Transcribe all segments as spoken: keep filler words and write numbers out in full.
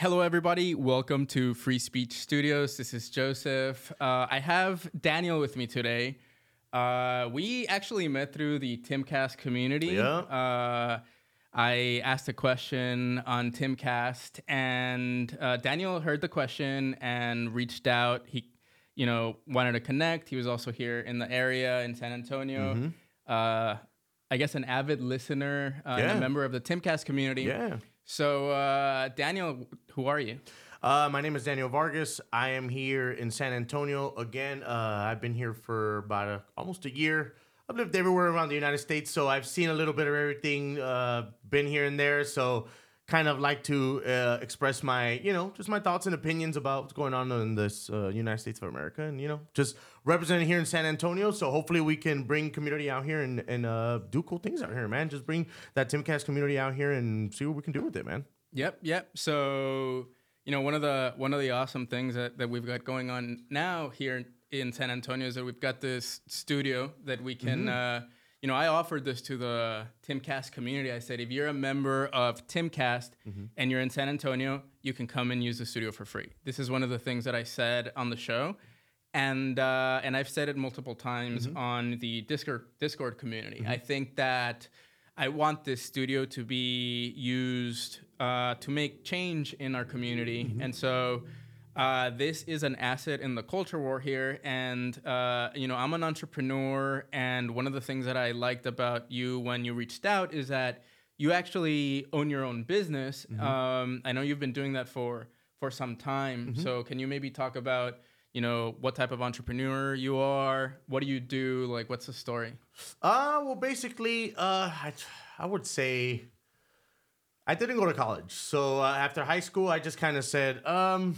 Hello, everybody. Welcome to Free Speech Studios. This is Joseph. Uh, I have Daniel with me today. Uh, we actually met through the TimCast community. Yeah. Uh, I asked a question on TimCast, and uh, Daniel heard the question and reached out. He, you know, wanted to connect. He was also here in the area in San Antonio. Mm-hmm. Uh, I guess an avid listener, uh, yeah. and a member of the TimCast community. Yeah. So, uh, Daniel, who are you? Uh, my name is Daniel Vargas. I am here in San Antonio again. Uh, I've been here for about a, almost a year. I've lived everywhere around the United States, so I've seen a little bit of everything, uh, been here and there. So, kind of like to uh, express my, you know, just my thoughts and opinions about what's going on in this uh, United States of America. And, you know, just representing here in San Antonio. So, hopefully we can bring community out here and, and uh, do cool things out here, man. Just bring that TimCast community out here and see what we can do with it, man. Yep, yep. So, you know, one of the one of the awesome things that, that we've got going on now here in San Antonio is that we've got this studio that we can, mm-hmm. uh, you know, I offered this to the TimCast community. I said, if you're a member of TimCast mm-hmm. and you're in San Antonio, you can come and use the studio for free. This is one of the things that I said on the show. And uh, and I've said it multiple times mm-hmm. on the Discord, Discord community. Mm-hmm. I think that I want this studio to be used uh, to make change in our community. Mm-hmm. And so... Uh, this is an asset in the culture war here. And, uh, you know, I'm an entrepreneur. And one of the things that I liked about you when you reached out is that you actually own your own business. Mm-hmm. Um, I know you've been doing that for, for some time. Mm-hmm. So can you maybe talk about, you know, what type of entrepreneur you are? What do you do? Like, what's the story? Uh, well, basically, uh, I, I would say I didn't go to college. So uh, after high school, I just kind of said... Um,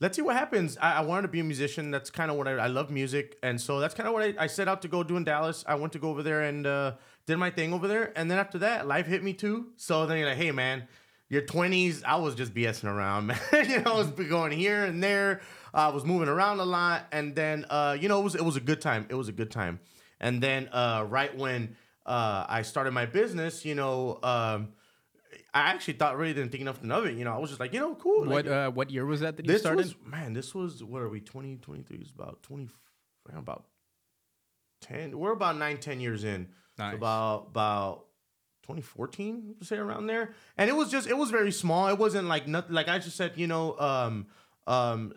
Let's see what happens. I, I wanted to be a musician. That's kind of what I, I love music. And so that's kind of what I, I set out to go do in Dallas. I went to go over there and uh, did my thing over there. And then after that, life hit me too. So then you're like, hey, man, your twenties, I was just BSing around, man. You know, I was going here and there. I was moving around a lot. And then, uh, you know, it was, it was a good time. It was a good time. And then uh, right when uh, I started my business, you know, um, I actually thought really didn't think enough of it. You know, I was just like, you know, cool. What like, uh, what year was that that you started? Was, man, this was, what are we, twenty twenty-three is about twenty, about ten. We're about nine, ten years in. Nice. So about, about twenty fourteen, say around there. And it was just, it was very small. It wasn't like nothing. Like I just said, you know, um, um,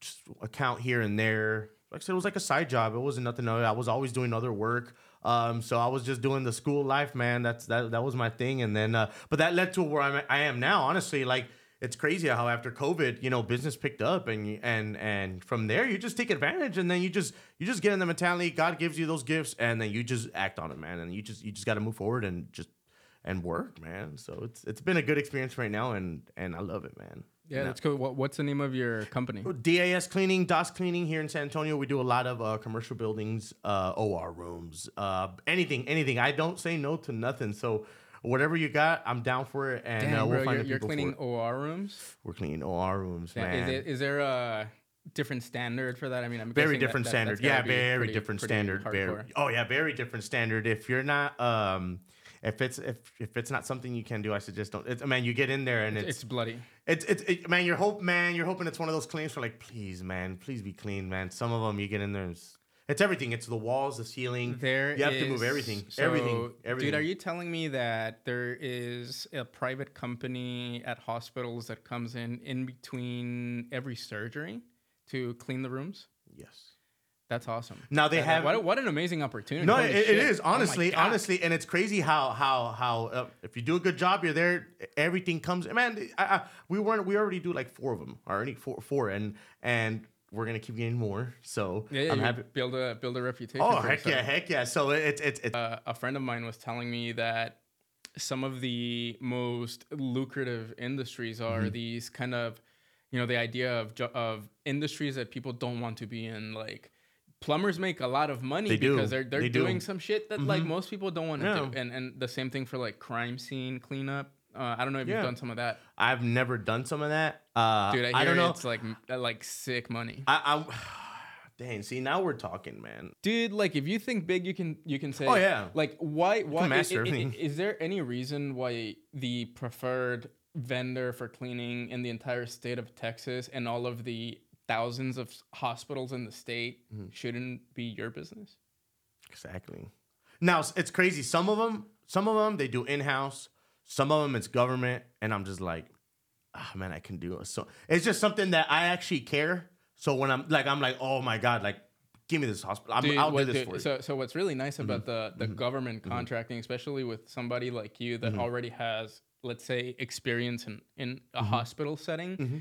just account here and there. Like I said, it was like a side job. It wasn't nothing other. I was always doing other work. Um, so I was just doing the school life, man. That's that that was my thing. And then, uh, but that led to where I'm, I am now. Honestly, like it's crazy how after COVID, you know, business picked up, and and and from there you just take advantage, and then you just you just get in the mentality God gives you those gifts, and then you just act on it, man. And you just you just got to move forward and just and work, man. So it's it's been a good experience right now, and and I love it, man. Yeah, that's cool. What, what's the name of your company? D A S Cleaning, D A S Cleaning here in San Antonio. We do a lot of uh, commercial buildings, uh, O R rooms, uh, anything, anything. I don't say no to nothing. So whatever you got, I'm down for it. And Damn, uh, we'll bro, find you're, a you're cleaning O R rooms? We're cleaning O R rooms, yeah, man. Is, it, is there a different standard for that? I mean, I'm very different that, standard. That, yeah, very pretty, different pretty standard. Very, oh yeah, very different standard. If you're not. Um, If it's if, if it's not something you can do, I suggest don't. It's, man, you get in there and it's, it's bloody. It's it's it, man. You're hope man. You're hoping it's one of those cleans for like, please, man, please be clean, man. Some of them you get in there, and it's, it's everything. It's the walls, the ceiling. There you have is, to move everything, so, everything, everything. Dude, are you telling me that there is a private company at hospitals that comes in in between every surgery to clean the rooms? Yes. That's awesome. Now they yeah, have what, what an amazing opportunity. No, it, it is honestly, oh honestly, and it's crazy how how how uh, if you do a good job, you're there. Everything comes. Man, I, I, we weren't. We already do like four of them already, four, four, and and we're gonna keep getting more. So yeah, yeah I'm happy. Build a build a reputation. Oh heck yeah, heck yeah. So it's it's it, it, uh, a friend of mine was telling me that some of the most lucrative industries are mm-hmm. these kind of, you know, the idea of of industries that people don't want to be in, like. Plumbers make a lot of money they because do. they're they're they doing do. some shit that mm-hmm. like most people don't want to yeah. do, and and the same thing for like crime scene cleanup. Uh, I don't know if yeah. you've done some of that. I've never done some of that, uh, dude. I, hear I don't know. It's like like sick money. I, I dang. See, now we're talking, man. Dude, like if you think big, you can you can say. Oh yeah. Like why why is, is there any reason why the preferred vendor for cleaning in the entire state of Texas and all of the thousands of hospitals in the state mm-hmm. shouldn't be your business. Exactly. Now it's crazy. Some of them, some of them they do in-house. Some of them it's government, and I'm just like, ah, oh, man, I can do it. So it's just something that I actually care. So when I'm like, I'm like, oh my God, like, give me this hospital. I'm, dude, I'll what, do this dude, for you. So, so what's really nice mm-hmm. about the the mm-hmm. government contracting, mm-hmm. especially with somebody like you that mm-hmm. already has, let's say, experience in, in a mm-hmm. hospital setting, mm-hmm.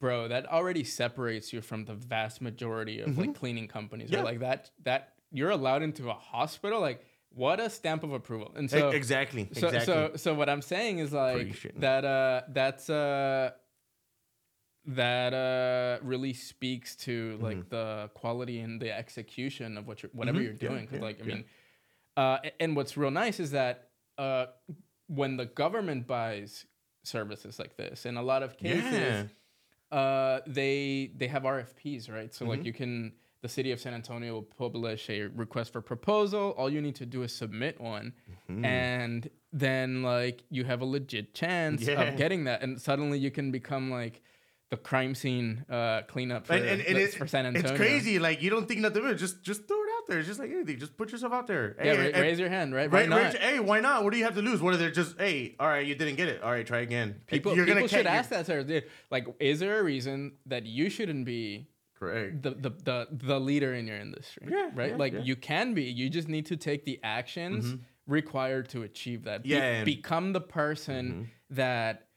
bro, that already separates you from the vast majority of mm-hmm. like cleaning companies. Yeah. Right? Like that, that you're allowed into a hospital, like what a stamp of approval. And so exactly, so, exactly. So, so what I'm saying is like that. Uh, that's uh, that uh, really speaks to like mm-hmm. the quality and the execution of what you're, whatever mm-hmm. you're doing. Yeah, yeah, like I yeah. mean, uh, and what's real nice is that uh, when the government buys services like this, in a lot of cases, yeah. uh, they they have R F Ps, right? So mm-hmm. like you can. The city of San Antonio will publish a request for proposal. All you need to do is submit one. Mm-hmm. And then like you have a legit chance yeah. of getting that. And suddenly you can become like the crime scene uh, cleanup for, and, and, and it, for San Antonio. It's crazy. Like you don't think nothing of it. Just, just throw it out there. It's just like, hey, just put yourself out there. Yeah, hey, ra- raise your hand, right? Why ra- not? Ra- hey, why not? What do you have to lose? What are they just, hey, all right, you didn't get it. All right, try again. People, you're people gonna should ca- ask that, sir. Like, is there a reason that you shouldn't be Right. The, the the the leader in your industry, yeah, right? Yeah, like yeah. you can be. You just need to take the actions mm-hmm. required to achieve that. Be, yeah, become the person mm-hmm. that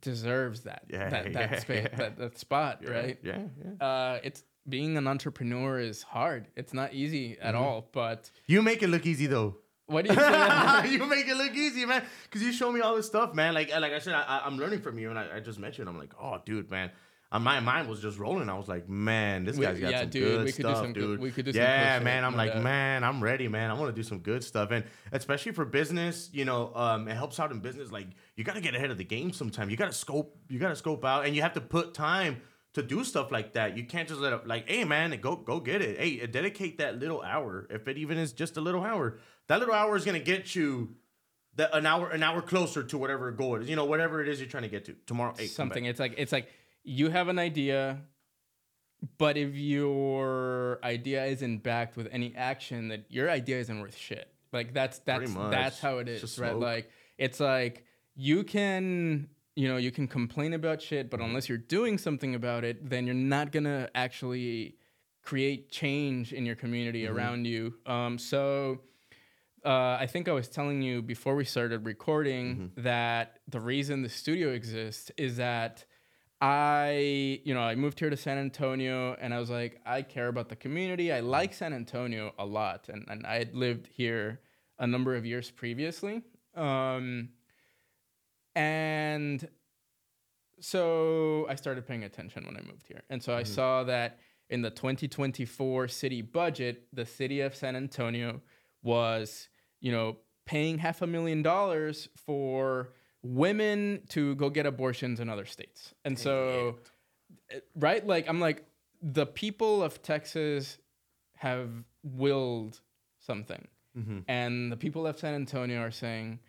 deserves that yeah, that, that yeah, space, yeah. That, that spot, yeah, right? Yeah, yeah. Uh, it's being an entrepreneur is hard. It's not easy at mm-hmm. all. But you make it look easy though. What do you say? You make it look easy, man. Because you show me all this stuff, man. Like like I said, I, I'm learning from you, and I, I just met you, and I'm like, oh, dude, man. My mind was just rolling. I was like, man, this guy's got yeah, some dude, good we could stuff, do some dude. Good, we could do some yeah, man. I'm like, that. man, I'm ready, man. I want to do some good stuff. And especially for business, you know, um, it helps out in business. Like, you got to get ahead of the game sometimes. You got to scope. You got to scope out. And you have to put time to do stuff like that. You can't just let it, like, hey, man, go go get it. Hey, dedicate that little hour. If it even is just a little hour, that little hour is going to get you. The, an hour an hour closer to whatever goal it is. You know, whatever it is you're trying to get to. Tomorrow, hey, something. It's like It's like... You have an idea, but if your idea isn't backed with any action, that your idea isn't worth shit. Like that's that's that's how it is, right? Like it's like you can you know you can complain about shit, but unless you're doing something about it, then you're not gonna actually create change in your community mm-hmm. around you. Um, so. Uh, I think I was telling you before we started recording mm-hmm. that the reason the studio exists is that. I, you know, I moved here to San Antonio and I was like, I care about the community. I like San Antonio a lot. And, and I had lived here a number of years previously. Um, and so I started paying attention when I moved here. And so mm-hmm. I saw that in the twenty twenty-four city budget, the city of San Antonio was, you know, paying half a million dollars for women to go get abortions in other states. And so, right? Like, I'm like, the people of Texas have willed something. Mm-hmm. And the people of San Antonio are saying,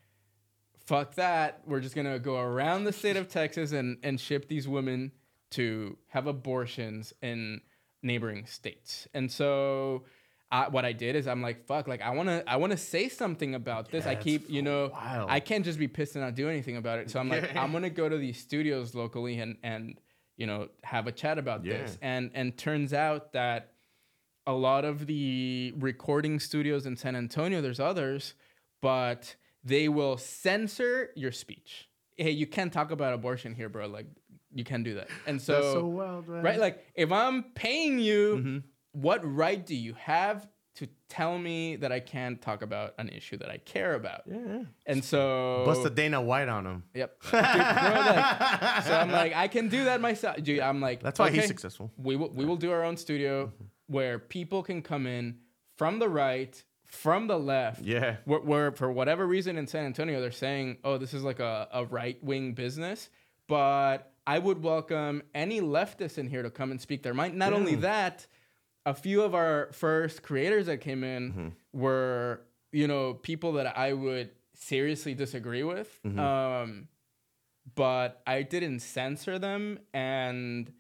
fuck that. We're just going to go around the state of Texas and, and ship these women to have abortions in neighboring states. And so... I, what I did is I'm like, fuck, like I want to I want to say something about this. Yeah, I keep, you know, wild. I can't just be pissed and not do anything about it. So I'm like, I'm going to go to these studios locally and, and, you know, have a chat about yeah. this. And and turns out that a lot of the recording studios in San Antonio, there's others, but they will censor your speech. Hey, you can't talk about abortion here, bro. Like, you can't do that. And so, that's so wild, man. Right? Like, if I'm paying you... Mm-hmm. What right do you have to tell me that I can't talk about an issue that I care about? Yeah, yeah. And so... Bust a Dana White on him. Yep. Dude, bro, like, so I'm like, I can do that myself. Dude, I'm like... That's why okay, he's successful. We will, we will do our own studio mm-hmm. where people can come in from the right, from the left. Yeah. Where, where for whatever reason in San Antonio, they're saying, oh, this is like a, a right-wing business, but I would welcome any leftist in here to come and speak their mind. Not yeah. only that... A few of our first creators that came in mm-hmm. were, you know, people that I would seriously disagree with. Mm-hmm. Um, but I didn't censor them, and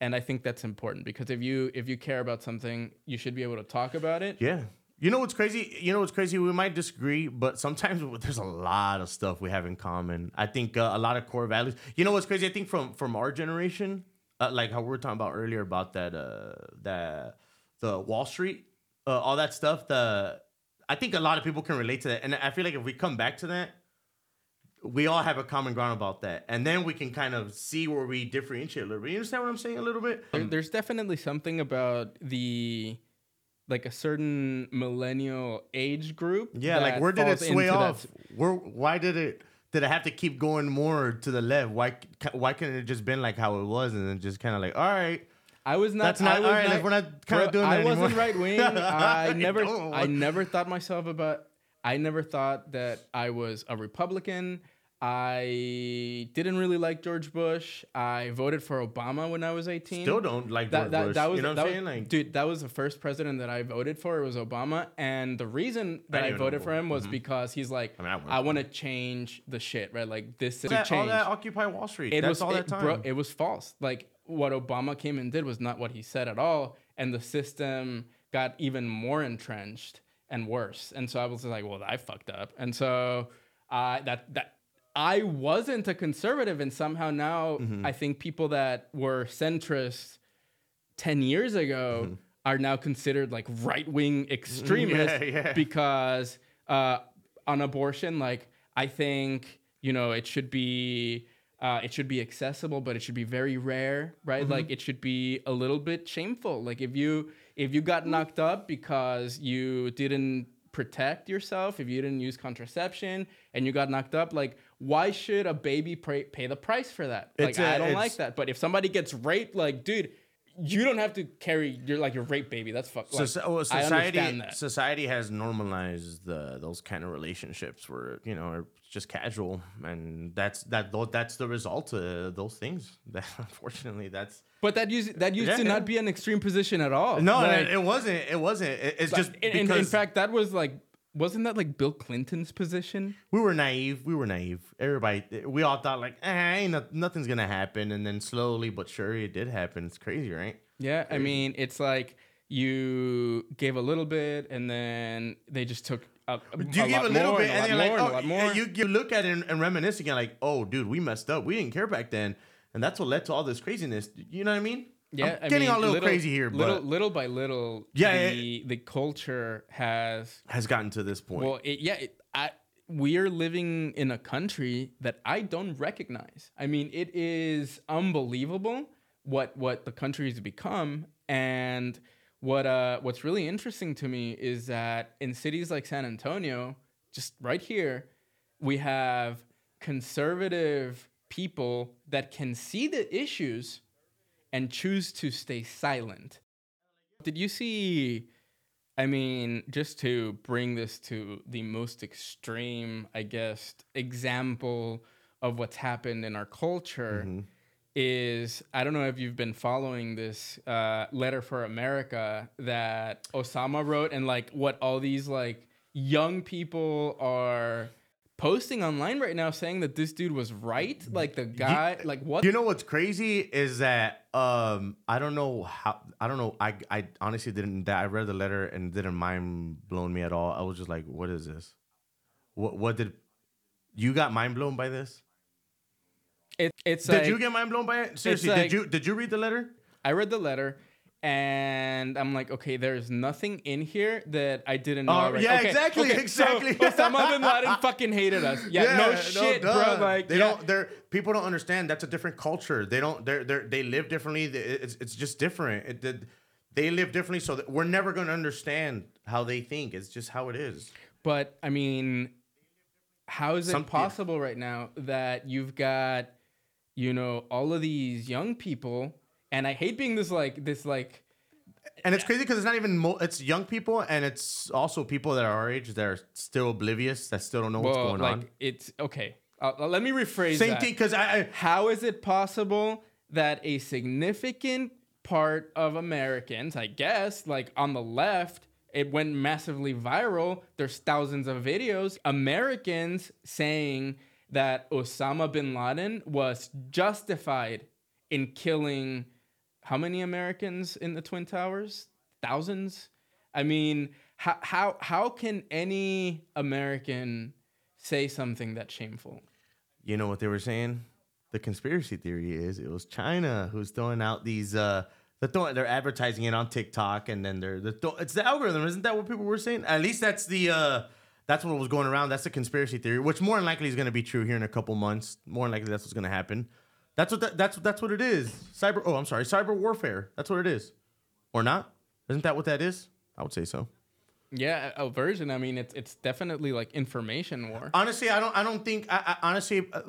and I think that's important, because if you if you care about something, you should be able to talk about it. Yeah. You know what's crazy? You know what's crazy? We might disagree, but sometimes there's a lot of stuff we have in common. I think uh, a lot of core values. You know what's crazy? I think from from our generation, uh, like how we were talking about earlier about that uh, that the Wall Street, uh, all that stuff. The I think a lot of people can relate to that, and I feel like if we come back to that, we all have a common ground about that, and then we can kind of see where we differentiate a little bit. You understand what I'm saying? A little bit. Um, there's definitely something about the. Like a certain millennial age group. Yeah, like where did it sway off? Where, why did it did it have to keep going more to the left? Why why couldn't it just been like how it was and then just kind of like, all right, I was not. That's not all right. Like we're not kind of doing that anymore. I wasn't right wing. I never I never thought myself about. I never thought that I was a Republican. I didn't really like George Bush. I voted for Obama when I was eighteen. Still don't like George that, that, Bush. That was, you know what I'm saying? Was, like, dude, that was the first president that I voted for. It was Obama. And the reason that I, I voted know. for him was mm-hmm. because he's like, I, mean, I, I want to change the shit, right? Like, this is change. All that Occupy Wall Street. It That's was, all that time. It, bro, it was false. Like, what Obama came and did was not what he said at all. And the system got even more entrenched and worse. And so I was like, well, I fucked up. And so uh, that that... I wasn't a conservative, and somehow now mm-hmm. I think people that were centrists ten years ago mm-hmm. are now considered like right-wing extremists yeah, yeah. because uh, on abortion, like I think, you know, it should be uh, it should be accessible, but it should be very rare, right? Mm-hmm. Like it should be a little bit shameful. Like if you if you got knocked up because you didn't protect yourself, if you didn't use contraception and you got knocked up, like why should a baby pay, pay the price for that? It's like a, I don't like that. But if somebody gets raped, like dude, you don't have to carry your like your rape baby. That's fucked. So, like, so, society I understand that. Society has normalized the those kind of relationships where you know are just casual, and that's that that's the result of those things. That unfortunately that's. But that used that used yeah. to not be an extreme position at all. No, like, it wasn't. It wasn't. It's like, just because in, in fact that was like. Wasn't that like Bill Clinton's position? We were naive. We were naive. Everybody, we all thought like, eh, ain't no, nothing's going to happen. And then slowly but surely it did happen. It's crazy, right? Yeah. Crazy. I mean, it's like you gave a little bit and then they just took a, a, you a give lot a little more, bit, and, and then like, more, oh, and a lot more. You, you look at it and, and reminisce again like, oh, dude, we messed up. We didn't care back then. And that's what led to all this craziness. You know what I mean? Yeah, I'm I getting mean, a little, little crazy here, but little, little by little, yeah, the, yeah, the culture has has gotten to this point. Well, it, yeah, it, I we are living in a country that I don't recognize. I mean, it is unbelievable what what the country has become, and what uh what's really interesting to me is that in cities like San Antonio, just right here, we have conservative people that can see the issues and choose to stay silent. Did you see, I mean, just to bring this to the most extreme, I guess, example of what's happened in our culture mm-hmm. is, I don't know if you've been following this uh, letter for America that Osama wrote, and like what all these like young people are posting online right now saying that this dude was right, like the guy, you, like what? You know what's crazy is that um I don't know how I don't know I I honestly didn't I read the letter and didn't mind blowing me at all. I was just like, what is this? What what did you got mind blown by this? It, it's did like, you get mind blown by it? Seriously, like, did you did you read the letter? I read the letter. And I'm like, okay, there's nothing in here that I didn't know. Oh, right. Yeah, okay, exactly, okay. exactly. So Osama bin Laden fucking hated us. Yeah, yeah no shit, no, bro. Like, they yeah. don't. They're people don't understand. That's a different culture. They don't. They're. They're. They live differently. It's. It's just different. It. They, they live differently. So that we're never gonna understand how they think. It's just how it is. But I mean, how is it Some, possible yeah. right now that you've got, you know, all of these young people? And I hate being this like this like, and it's crazy because it's not even mo- it's young people, and it's also people that are our age that are still oblivious, that still don't know well, what's going like, on. It's okay. Uh, let me rephrase. Same that. thing, because I, I. How is it possible that a significant part of Americans, I guess, like on the left, it went massively viral. There's thousands of videos. Americans saying that Osama bin Laden was justified in killing how many Americans in the Twin Towers? Thousands? I mean, how how how can any American say something that's shameful? You know what they were saying? The conspiracy theory is it was China who's throwing out these uh they're throwing, they're advertising it on TikTok, and then they're, they're th- it's the algorithm, isn't that what people were saying? At least that's the uh that's what was going around. That's the conspiracy theory, which more than likely is going to be true here in a couple months. More than likely that's what's going to happen. That's what that, that's that's what it is. Cyber oh I'm sorry, cyber warfare. That's what it is. Or not? Isn't that what that is? I would say so. Yeah, a version. I mean, it's it's definitely like information war. Honestly, I don't I don't think I, I honestly uh,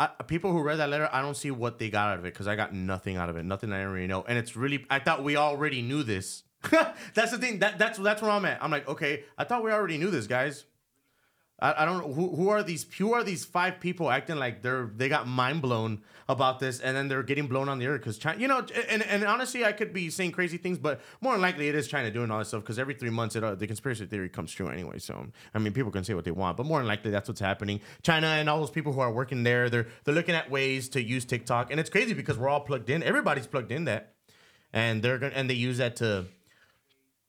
I, people who read that letter, I don't see what they got out of it, because I got nothing out of it. Nothing I didn't really know. And it's really, I thought we already knew this. That's the thing. That that's that's where I'm at. I'm like, okay, I thought we already knew this, guys. I, I don't know who who are these who are these five people acting like they're they got mind blown about this, and then they're getting blown on the ear because China, you know. And and honestly, I could be saying crazy things, but more than likely it is China doing all this stuff, because every three months it, uh, the conspiracy theory comes true anyway. So I mean, people can say what they want, but more than likely that's what's happening. China and all those people who are working there, they're they're looking at ways to use TikTok, and it's crazy because we're all plugged in. Everybody's plugged in that, and they're gonna and they use that to.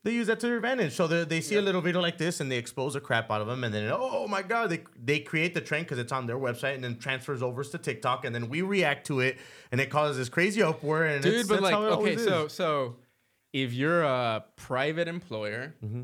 They use that to their advantage. So they, they see yeah. a little video like this, and they expose the crap out of them. And then, oh, my God, they they create the trend because it's on their website, and then transfers over to TikTok. And then we react to it, and it causes this crazy uproar. And Dude, it's, but that's like, how it okay, so, so if you're a private employer, mm-hmm.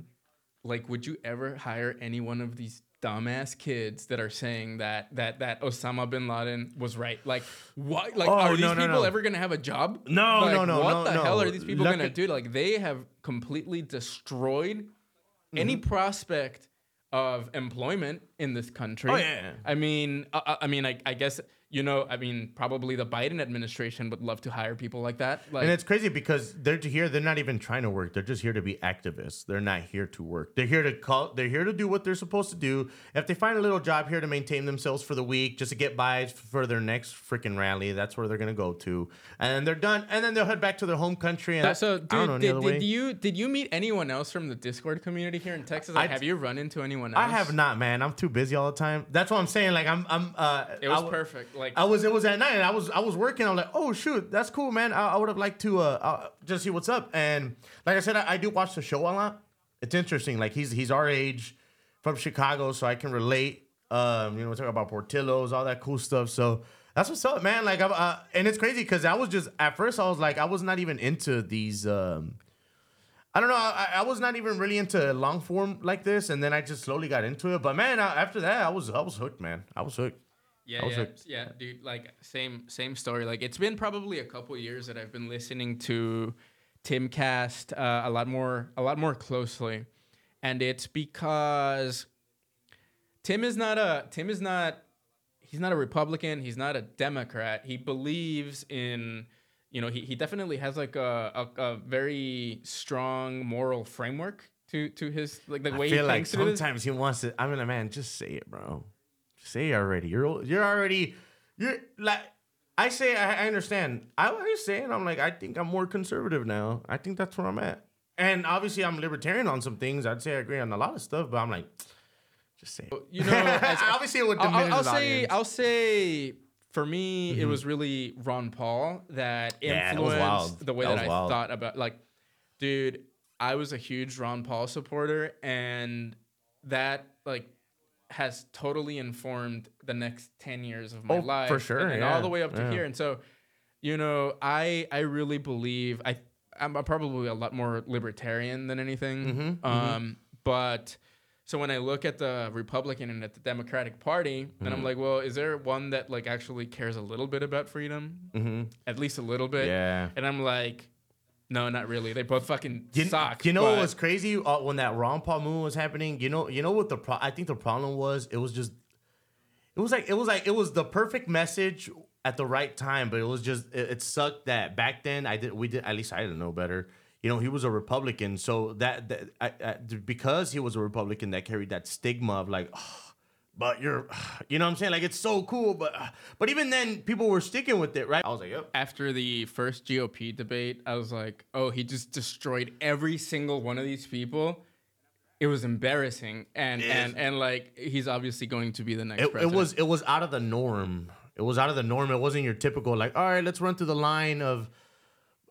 like, would you ever hire any one of these dumbass kids that are saying that that that Osama bin Laden was right? Like, what? Like, oh, are these no, no, people no. ever going to have a job? No, like, no, no. What no, the no. hell are these people going to do? Like, they have completely destroyed mm-hmm. any prospect of employment in this country. Oh, yeah. I mean, I, I mean, I, I guess, you know, I mean, probably the Biden administration would love to hire people like that. Like, and it's crazy because they're here. They're not even trying to work. They're just here to be activists. They're not here to work. They're here to call. They're here to do what they're supposed to do. If they find a little job here to maintain themselves for the week, just to get by for their next freaking rally, that's where they're going to go to. And then they're done. And then they'll head back to their home country. And so, dude, I don't know, did, did, did you did you meet anyone else from the Discord community here in Texas? Like, I, have you run into anyone else? I have not, man. I'm too busy all the time. That's what I'm saying. Like, I'm, I'm. Uh, it was I, perfect. Like, I was, it was at night, and I was, I was working. I'm like, oh shoot, that's cool, man. I, I would have liked to, uh, uh, just see what's up. And like I said, I, I do watch the show a lot. It's interesting. Like he's, he's our age, from Chicago, so I can relate. Um, you know, we talk about Portillo's, all that cool stuff. So that's what's up, man. Like, I, uh, and it's crazy because I was just at first, I was like, I was not even into these. Um, I don't know. I, I was not even really into long form like this, and then I just slowly got into it. But man, I, after that, I was, I was hooked, man. I was hooked. Yeah, yeah, like, yeah, dude, like, same same story. Like, it's been probably a couple years that I've been listening to TimCast uh, a lot more a lot more closely. And it's because Tim is not a Tim is not he's not a Republican, he's not a Democrat. He believes in, you know, he, he definitely has like a, a a very strong moral framework to to his like the I way feel he like thinks sometimes he wants to I mean, man, just say it, bro. Say already. You're you're already you're like I say I, I understand. I was saying I'm like I think I'm more conservative now. I think that's where I'm at. And obviously I'm libertarian on some things. I'd say I agree on a lot of stuff, but I'm like just say it. You know, as, obviously it would diminish I'll, I'll say audience. I'll say for me mm-hmm. it was really Ron Paul that influenced yeah, the way that, that I wild. thought about like dude, I was a huge Ron Paul supporter, and that like has totally informed the next ten years of my oh, life for sure and, and yeah. all the way up to yeah. here. And so, you know, I, I really believe I, I'm probably a lot more libertarian than anything. Mm-hmm, um, mm-hmm. But so when I look at the Republican and at the Democratic Party mm-hmm. and I'm like, well, is there one that like actually cares a little bit about freedom? Mm-hmm. At least a little bit. Yeah. And I'm like, no, not really. They both fucking you, suck. You know what was crazy uh, when that Ron Paul movement was happening? You know, you know what the pro- I think the problem was? It was just, it was like it was like it was the perfect message at the right time, but it was just it, it sucked that back then I did we did at least I didn't know better. You know, he was a Republican, so that, that I, I, because he was a Republican, that carried that stigma of like, oh, but you're, you know what I'm saying? Like it's so cool, but but even then people were sticking with it, right? I was like, yep. After the first G O P debate, I was like, oh, he just destroyed every single one of these people. It was embarrassing, and, and, and like he's obviously going to be the next it, president. It was it was out of the norm. It was out of the norm. It wasn't your typical like, all right, let's run through the line of,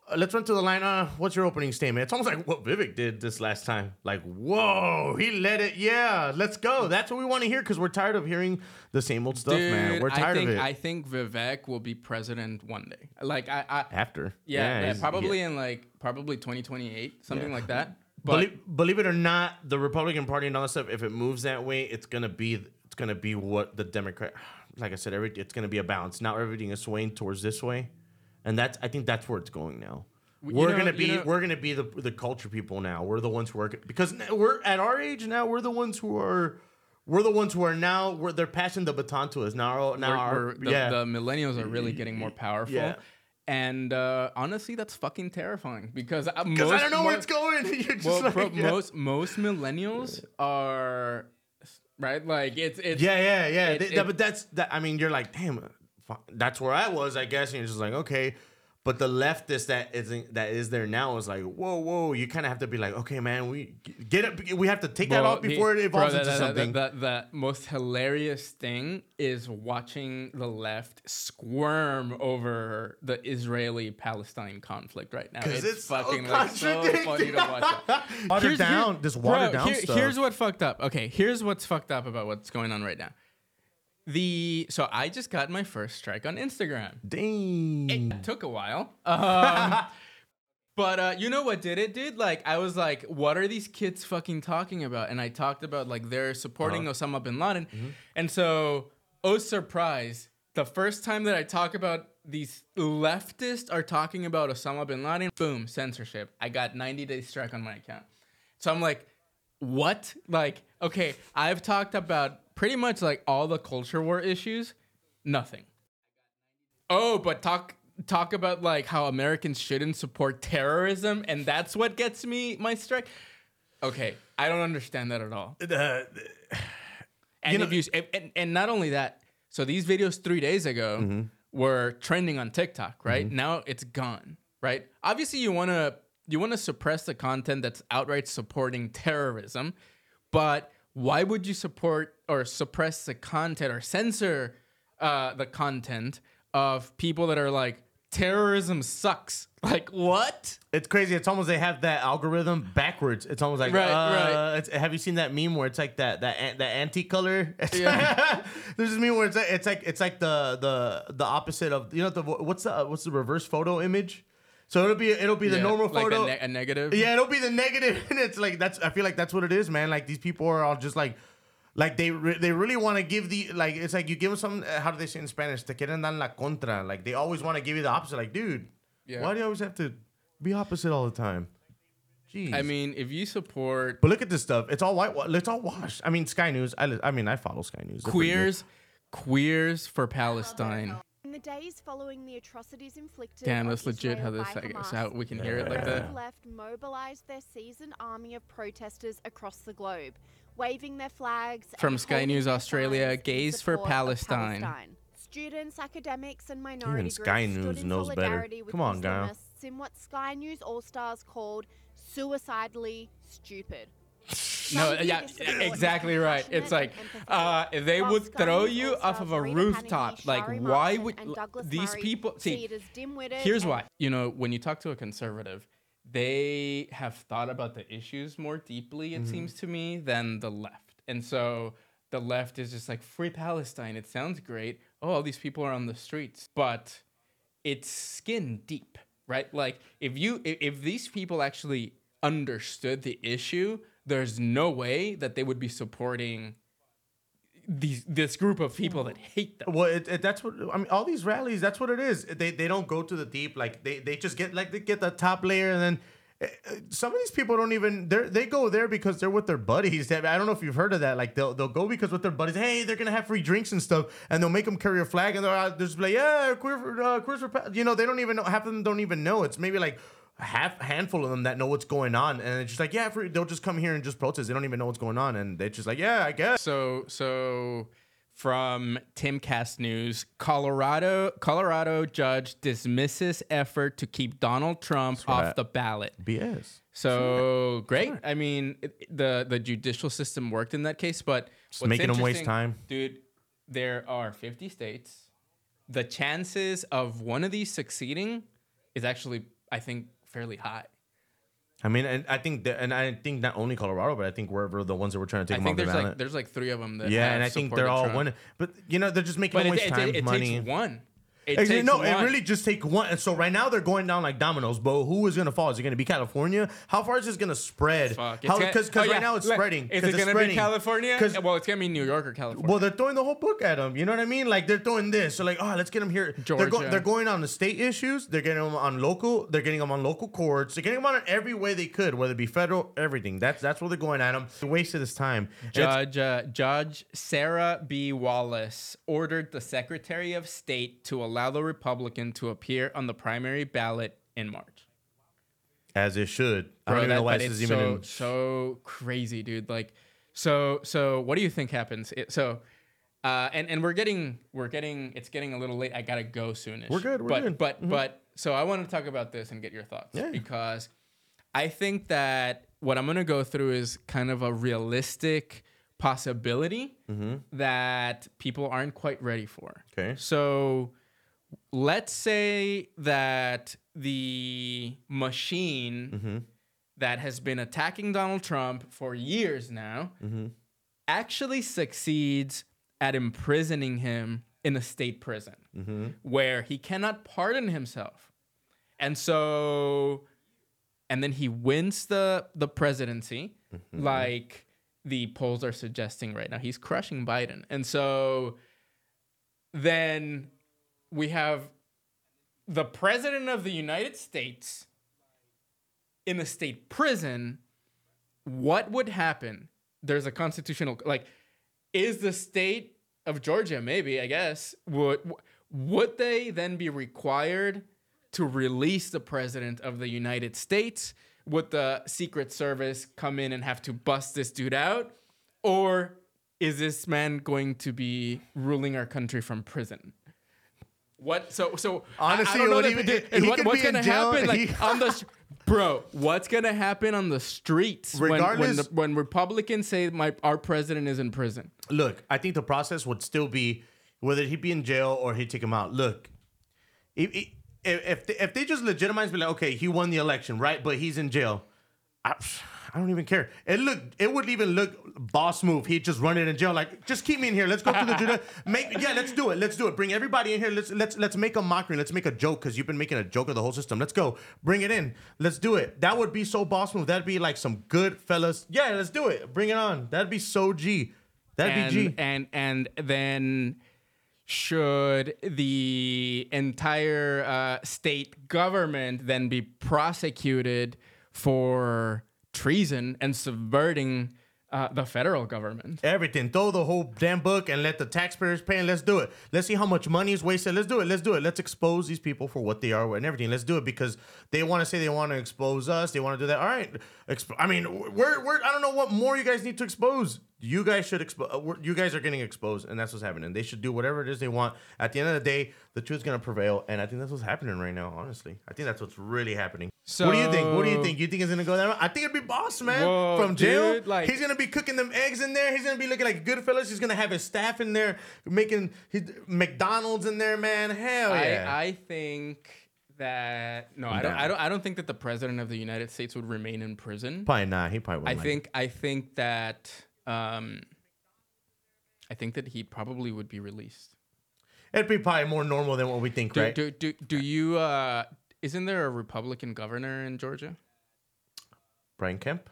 uh, let's run through the line. Uh, what's your opening statement? It's almost like what Vivek did this last time. Like, whoa, he let it. Yeah, let's go. That's what we want to hear because we're tired of hearing the same old stuff, Dude, man. We're tired I think, of it. I think Vivek will be president one day. Like I, I after yeah, yeah, yeah probably yeah. in like probably twenty twenty-eight something yeah. like that. But believe, believe it or not, the Republican Party and all that stuff, if it moves that way, it's gonna be it's gonna be what the Democrat, like I said, every it's gonna be a balance. Now everything is swaying towards this way, and that's I think that's where it's going now. You we're know, gonna be you know, we're gonna be the the culture people now. We're the ones who are because we're at our age now. We're the ones who are we're the ones who are now we're they're passing the baton to us now. Now we're, our, we're, the, yeah. the millennials are really getting more powerful. Yeah. And uh, honestly, that's fucking terrifying because uh, most, I don't know most, where it's going. You're just well, like, pro- yeah. most most millennials are right, like it's it's yeah yeah yeah. It, it, it, but that's that. I mean, you're like, damn, that's where I was, I guess. And you're just like, okay. But the leftist that isn't that is there now is like, whoa whoa. You kind of have to be like, okay, man, we get it. We have to take well, that off before he, it evolves bro, that, into that, something. The, the, the most hilarious thing is watching the left squirm over the Israeli-Palestine conflict right now. Because it's, it's fucking so, like, so funny to watch that. Water here's, down, here, this water bro, down here, stuff. Here's what fucked up. Okay, here's what's fucked up about what's going on right now. The so I just got my first strike on Instagram. Dang. It took a while. Um, but uh, you know what did it, dude? Like, I was like, what are these kids fucking talking about? And I talked about, like, they're supporting uh-huh. Osama bin Laden. Mm-hmm. And so... Oh, surprise. The first time that I talk about these leftists are talking about Osama bin Laden, boom, censorship. I got ninety day strike on my account. So I'm like, what? Like, okay, I've talked about pretty much like all the culture war issues. Nothing. Oh, but talk talk about like how Americans shouldn't support terrorism. And that's what gets me my strike. Okay, I don't understand that at all. Uh, And, you know, if you, if, and and not only that, so these videos three days ago mm-hmm. were trending on TikTok, right? Mm-hmm. Now it's gone, right? Obviously, you want to you want to suppress the content that's outright supporting terrorism, but why would you support or suppress the content or censor uh, the content of people that are like, terrorism sucks? Like, what? It's crazy. It's almost they have that algorithm backwards. It's almost like, right, uh, right. It's, have you seen that meme where it's like that that that anti-color? Yeah. There's this meme where it's like, it's like it's like the the the opposite of, you know, the what's the what's the reverse photo image? So it'll be it'll be yeah, the normal like photo, a, ne- a negative. Yeah, it'll be the negative, and it's like that's. I feel like that's what it is, man. Like these people are all just like. Like, they re- they really want to give the, like, it's like you give them some, uh, how do they say in Spanish? Te quieren dar la contra. Like, they always want to give you the opposite. Like, dude, yeah. Why do you always have to be opposite all the time? Jeez. I mean, if you support... But look at this stuff. It's all white. It's all washed. I mean, Sky News. I, li- I mean, I follow Sky News. They're queers. Queers for Palestine. In the days following the atrocities inflicted Damn, that's legit how this gets out. We can yeah. hear it like that. The left mobilized their seasoned army of protesters across the globe, waving their flags from Sky News Australia, gays for Palestine. Palestine. Students, academics, and minority Even Sky groups News stood knows in solidarity better. With Come on, guys. In what Sky News All Stars called suicidally stupid. No, yeah, exactly right. It's like uh, they While would Sky throw News you off of a Rita rooftop. Hannity, like, Shari why Martin would these Murray people? See, here's why. You know, when you talk to a conservative, they have thought about the issues more deeply, it mm-hmm. seems to me, than the left. And so the left is just like, free Palestine. It sounds great. Oh, all these people are on the streets. But it's skin deep, right? Like, if you if, if these people actually understood the issue, there's no way that they would be supporting these this group of people that hate them. Well, it, it, that's what I mean. All these rallies, that's what it is. They they don't go to the deep. Like they, they just get like they get the top layer, and then uh, some of these people don't even they they go there because they're with their buddies. I don't know if you've heard of that. Like they'll they'll go because with their buddies. Hey, they're gonna have free drinks and stuff, and they'll make them carry a flag, and they're out, they're just like, yeah, queer for, uh, queers for you know. They don't even know. Half of them don't even know. It's maybe like. Half handful of them that know what's going on, and it's just like, yeah, they'll just come here and just protest. They don't even know what's going on, and they're just like, yeah, I guess. So, so from TimCast News. Colorado Colorado judge dismisses effort to keep Donald Trump right. off the ballot. B S. So sure. great. Sure. I mean, it, the the judicial system worked in that case, but just what's making them waste time, dude. There are fifty states. The chances of one of these succeeding is actually, I think, fairly high. I mean, and I think, the, and I think not only Colorado, but I think wherever the ones that we're trying to take I them off the ballot. Like, there's like three of them. That yeah, and I think they're all Trump. One. But you know, they're just making them waste it, time, it, it money. Takes one. It it, takes no, one. It really just take one. And so right now they're going down like dominoes. But who is gonna fall? Is it gonna be California? How far is this gonna spread? Because oh, yeah. right now it's Look, spreading. Is it gonna spreading. be California? Well, it's gonna be New York or California. Well, they're throwing the whole book at them. You know what I mean? Like they're throwing this. So like, oh, let's get them here. Georgia. They're, go- they're going on the state issues. They're getting them on local. They're getting them on local courts. They're getting them on every way they could, whether it be federal, everything. That's that's where they're going at them. It's a waste of this time. Judge uh, Judge Sarah B. Wallace ordered the Secretary of State to allow the Republican to appear on the primary ballot in March. As it should. Bro, I don't that, know why this is even so, in... so crazy, dude. Like, so, so what do you think happens? It, so, uh, and, and we're getting, we're getting, it's getting a little late. I got to go soonish. We're good. We're but, good. But, mm-hmm. but, so I want to talk about this and get your thoughts yeah. because I think that what I'm going to go through is kind of a realistic possibility mm-hmm. that people aren't quite ready for. Okay. So, let's say that the machine mm-hmm. that has been attacking Donald Trump for years now mm-hmm. actually succeeds at imprisoning him in a state prison mm-hmm. where he cannot pardon himself. And so, and then he wins the, the presidency, mm-hmm. like the polls are suggesting right now. He's crushing Biden. And so then we have the president of the United States in a state prison. What would happen? There's a constitutional, like, is the state of Georgia, maybe, I guess, would would they then be required to release the president of the United States? Would the Secret Service come in and have to bust this dude out? Or is this man going to be ruling our country from prison? What so so honestly I, I don't know even, that, it, what, what's gonna jail, happen like he, on the bro what's gonna happen on the streets regardless, when when, the, when Republicans say my our president is in prison? Look, I think the process would still be whether he'd be in jail or he'd take him out. Look, if if if they, if they just legitimize, be like, okay, he won the election, right? But he's in jail. I, I don't even care. It looked, it would even look boss move. He'd just run it in jail, like, just keep me in here. Let's go to the juda. Make yeah, let's do it. Let's do it. Bring everybody in here. Let's let's let's make a mockery. Let's make a joke because you've been making a joke of the whole system. Let's go. Bring it in. Let's do it. That would be so boss move. That'd be like some good fellas. Yeah, let's do it. Bring it on. That'd be so G. That'd and, be G. And and then should the entire uh, state government then be prosecuted for treason and subverting uh, the federal government? Everything. Throw the whole damn book and let the taxpayers pay and let's do it. Let's see how much money is wasted. Let's do it. Let's do it. Let's expose these people for what they are and everything. Let's do it because they want to say they want to expose us. They want to do that. All right. Expo- I mean, we're, we're, I don't know what more you guys need to expose. You guys should expose. You guys are getting exposed, and that's what's happening. They should do whatever it is they want. At the end of the day, the truth's gonna prevail, and I think that's what's happening right now. Honestly, I think that's what's really happening. So, what do you think? What do you think? You think it's gonna go that way? I think it'd be boss, man. Whoa, from jail, dude, like, he's gonna be cooking them eggs in there. He's gonna be looking like Goodfellas. He's gonna have his staff in there making his McDonald's in there, man. Hell yeah. I, I think that no, I don't. I don't. I don't think that the president of the United States would remain in prison. Probably not. He probably wouldn't. I think. I think that. Um, I think that he probably would be released. It'd be probably more normal than what we think, do, right? Do do do you? Uh, isn't there a Republican governor in Georgia? Brian Kemp.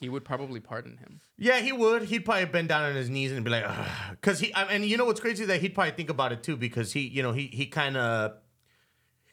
He would probably pardon him. Yeah, he would. He'd probably bend down on his knees and be like, because he. I, and you know what's crazy is that he'd probably think about it too, because he, you know, he he kind of.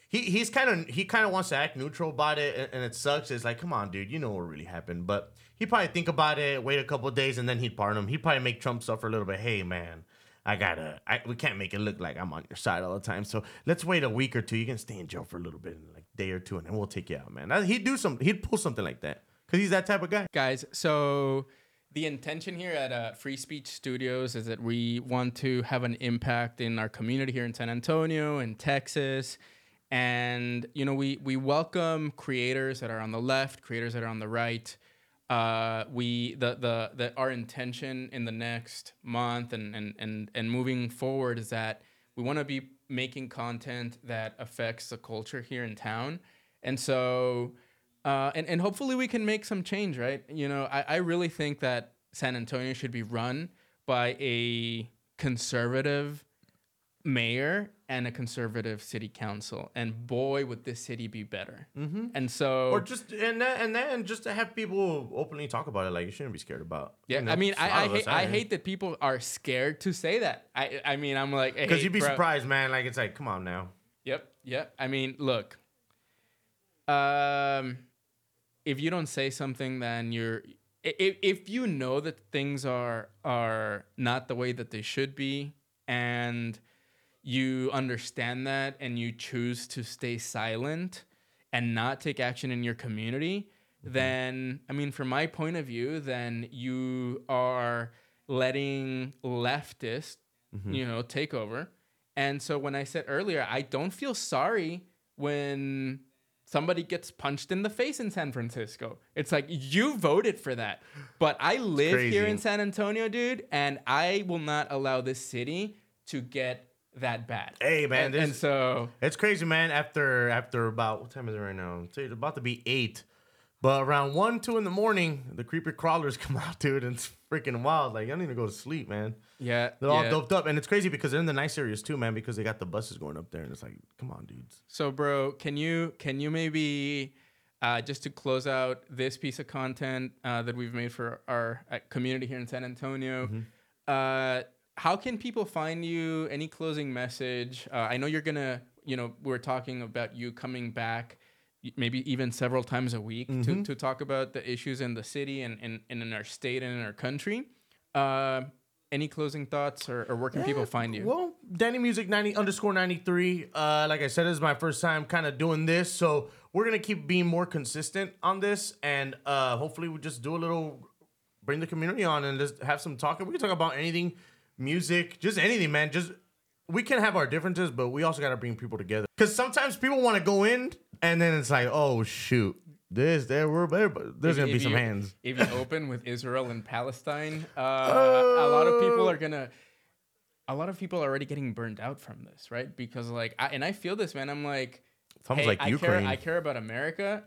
He he's kind of he kind of wants to act neutral about it, and, and it sucks. It's like, come on, dude, you know what really happened. But he probably think about it, wait a couple of days, and then he'd pardon him. He'd probably make Trump suffer a little bit. Hey, man, I gotta. I, we can't make it look like I'm on your side all the time. So let's wait a week or two. You can stay in jail for a little bit, like a day or two, and then we'll take you out, man. He'd do some. He'd pull something like that because he's that type of guy. Guys, so the intention here at uh, Free Speech Studios is that we want to have an impact in our community here in San Antonio, in Texas. And, you know, we, we welcome creators that are on the left, creators that are on the right. Uh, we the, the the our intention in the next month and and and and moving forward is that we want to be making content that affects the culture here in town. And so uh, and, and hopefully we can make some change, right? You know, I, I really think that San Antonio should be run by a conservative mayor and a conservative city council, and boy would this city be better. Mm-hmm. And so, or just and then, and then just to have people openly talk about it, like you shouldn't be scared about. Yeah, you know, I mean, I I, hate, I hate that people are scared to say that. I I mean, I'm like, because hey, you'd be bro. surprised, man. Like it's like, come on now. Yep, yep. I mean, look, um, if you don't say something, then you're if if you know that things are are not the way that they should be, and you understand that and you choose to stay silent and not take action in your community, mm-hmm. then, I mean, from my point of view, then you are letting leftists, mm-hmm. you know, take over. And so when I said earlier, I don't feel sorry when somebody gets punched in the face in San Francisco. It's like, you voted for that. But I live here in San Antonio, dude, and I will not allow this city to get that bad. Hey man, and, this, and so it's crazy, man. After after about what time is it right now? It's about to be eight, but around one, two in the morning, the creeper crawlers come out, dude, and it's freaking wild. Like I don't even go to sleep, man. Yeah, they're all yeah. doped up, and it's crazy because they're in the nice areas too, man. Because they got the buses going up there, and it's like, come on, dudes. So, bro, can you can you maybe uh, just to close out this piece of content uh, that we've made for our community here in San Antonio? Mm-hmm. Uh, How can people find you? Any closing message? Uh, I know you're going to, you know, we're talking about you coming back maybe even several times a week mm-hmm. to, to talk about the issues in the city and, and, and in our state and in our country. Uh, any closing thoughts or, or where can yeah, people find you? Well, Danny Music ninety underscore ninety-three. Uh, like I said, this is my first time kind of doing this. So we're going to keep being more consistent on this. And uh, hopefully we'll just do a little, bring the community on and just have some talking. We can talk about anything. Music, just anything, man. Just we can have our differences, but we also got to bring people together. Because sometimes people want to go in, and then it's like, oh shoot, this, there, we're better. But there's if, gonna if be you, some hands. If you open with Israel and Palestine, uh, uh, a lot of people are gonna. A lot of people are already getting burned out from this, right? Because like, I, and I feel this, man. I'm like, hey, like I Ukraine. care. I care about America.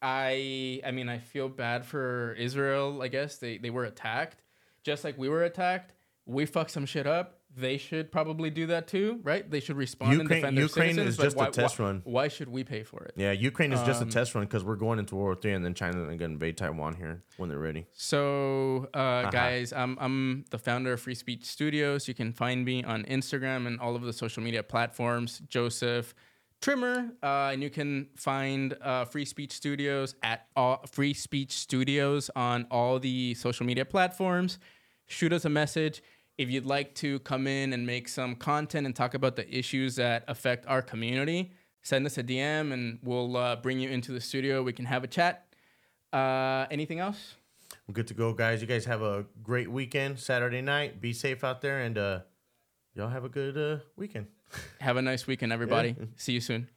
I, I mean, I feel bad for Israel. I guess they they were attacked, just like we were attacked. We fuck some shit up. They should probably do that too, right? They should respond Ukraine, and defend their Ukraine citizens. Ukraine is just why, a test why, run. Why should we pay for it? Yeah, Ukraine is um, just a test run because we're going into World War Three, and then China is going to invade Taiwan here when they're ready. So, uh, uh-huh. guys, I'm I'm the founder of Free Speech Studios. You can find me on Instagram and all of the social media platforms, Joseph Trimmer, uh, and you can find uh, Free Speech Studios at all, Free Speech Studios on all the social media platforms. Shoot us a message. If you'd like to come in and make some content and talk about the issues that affect our community, send us a D M and we'll uh, bring you into the studio. We can have a chat. Uh, anything else? We're good to go, guys. You guys have a great weekend, Saturday night. Be safe out there, and uh, y'all have a good uh, weekend. Have a nice weekend, everybody. Yeah. See you soon.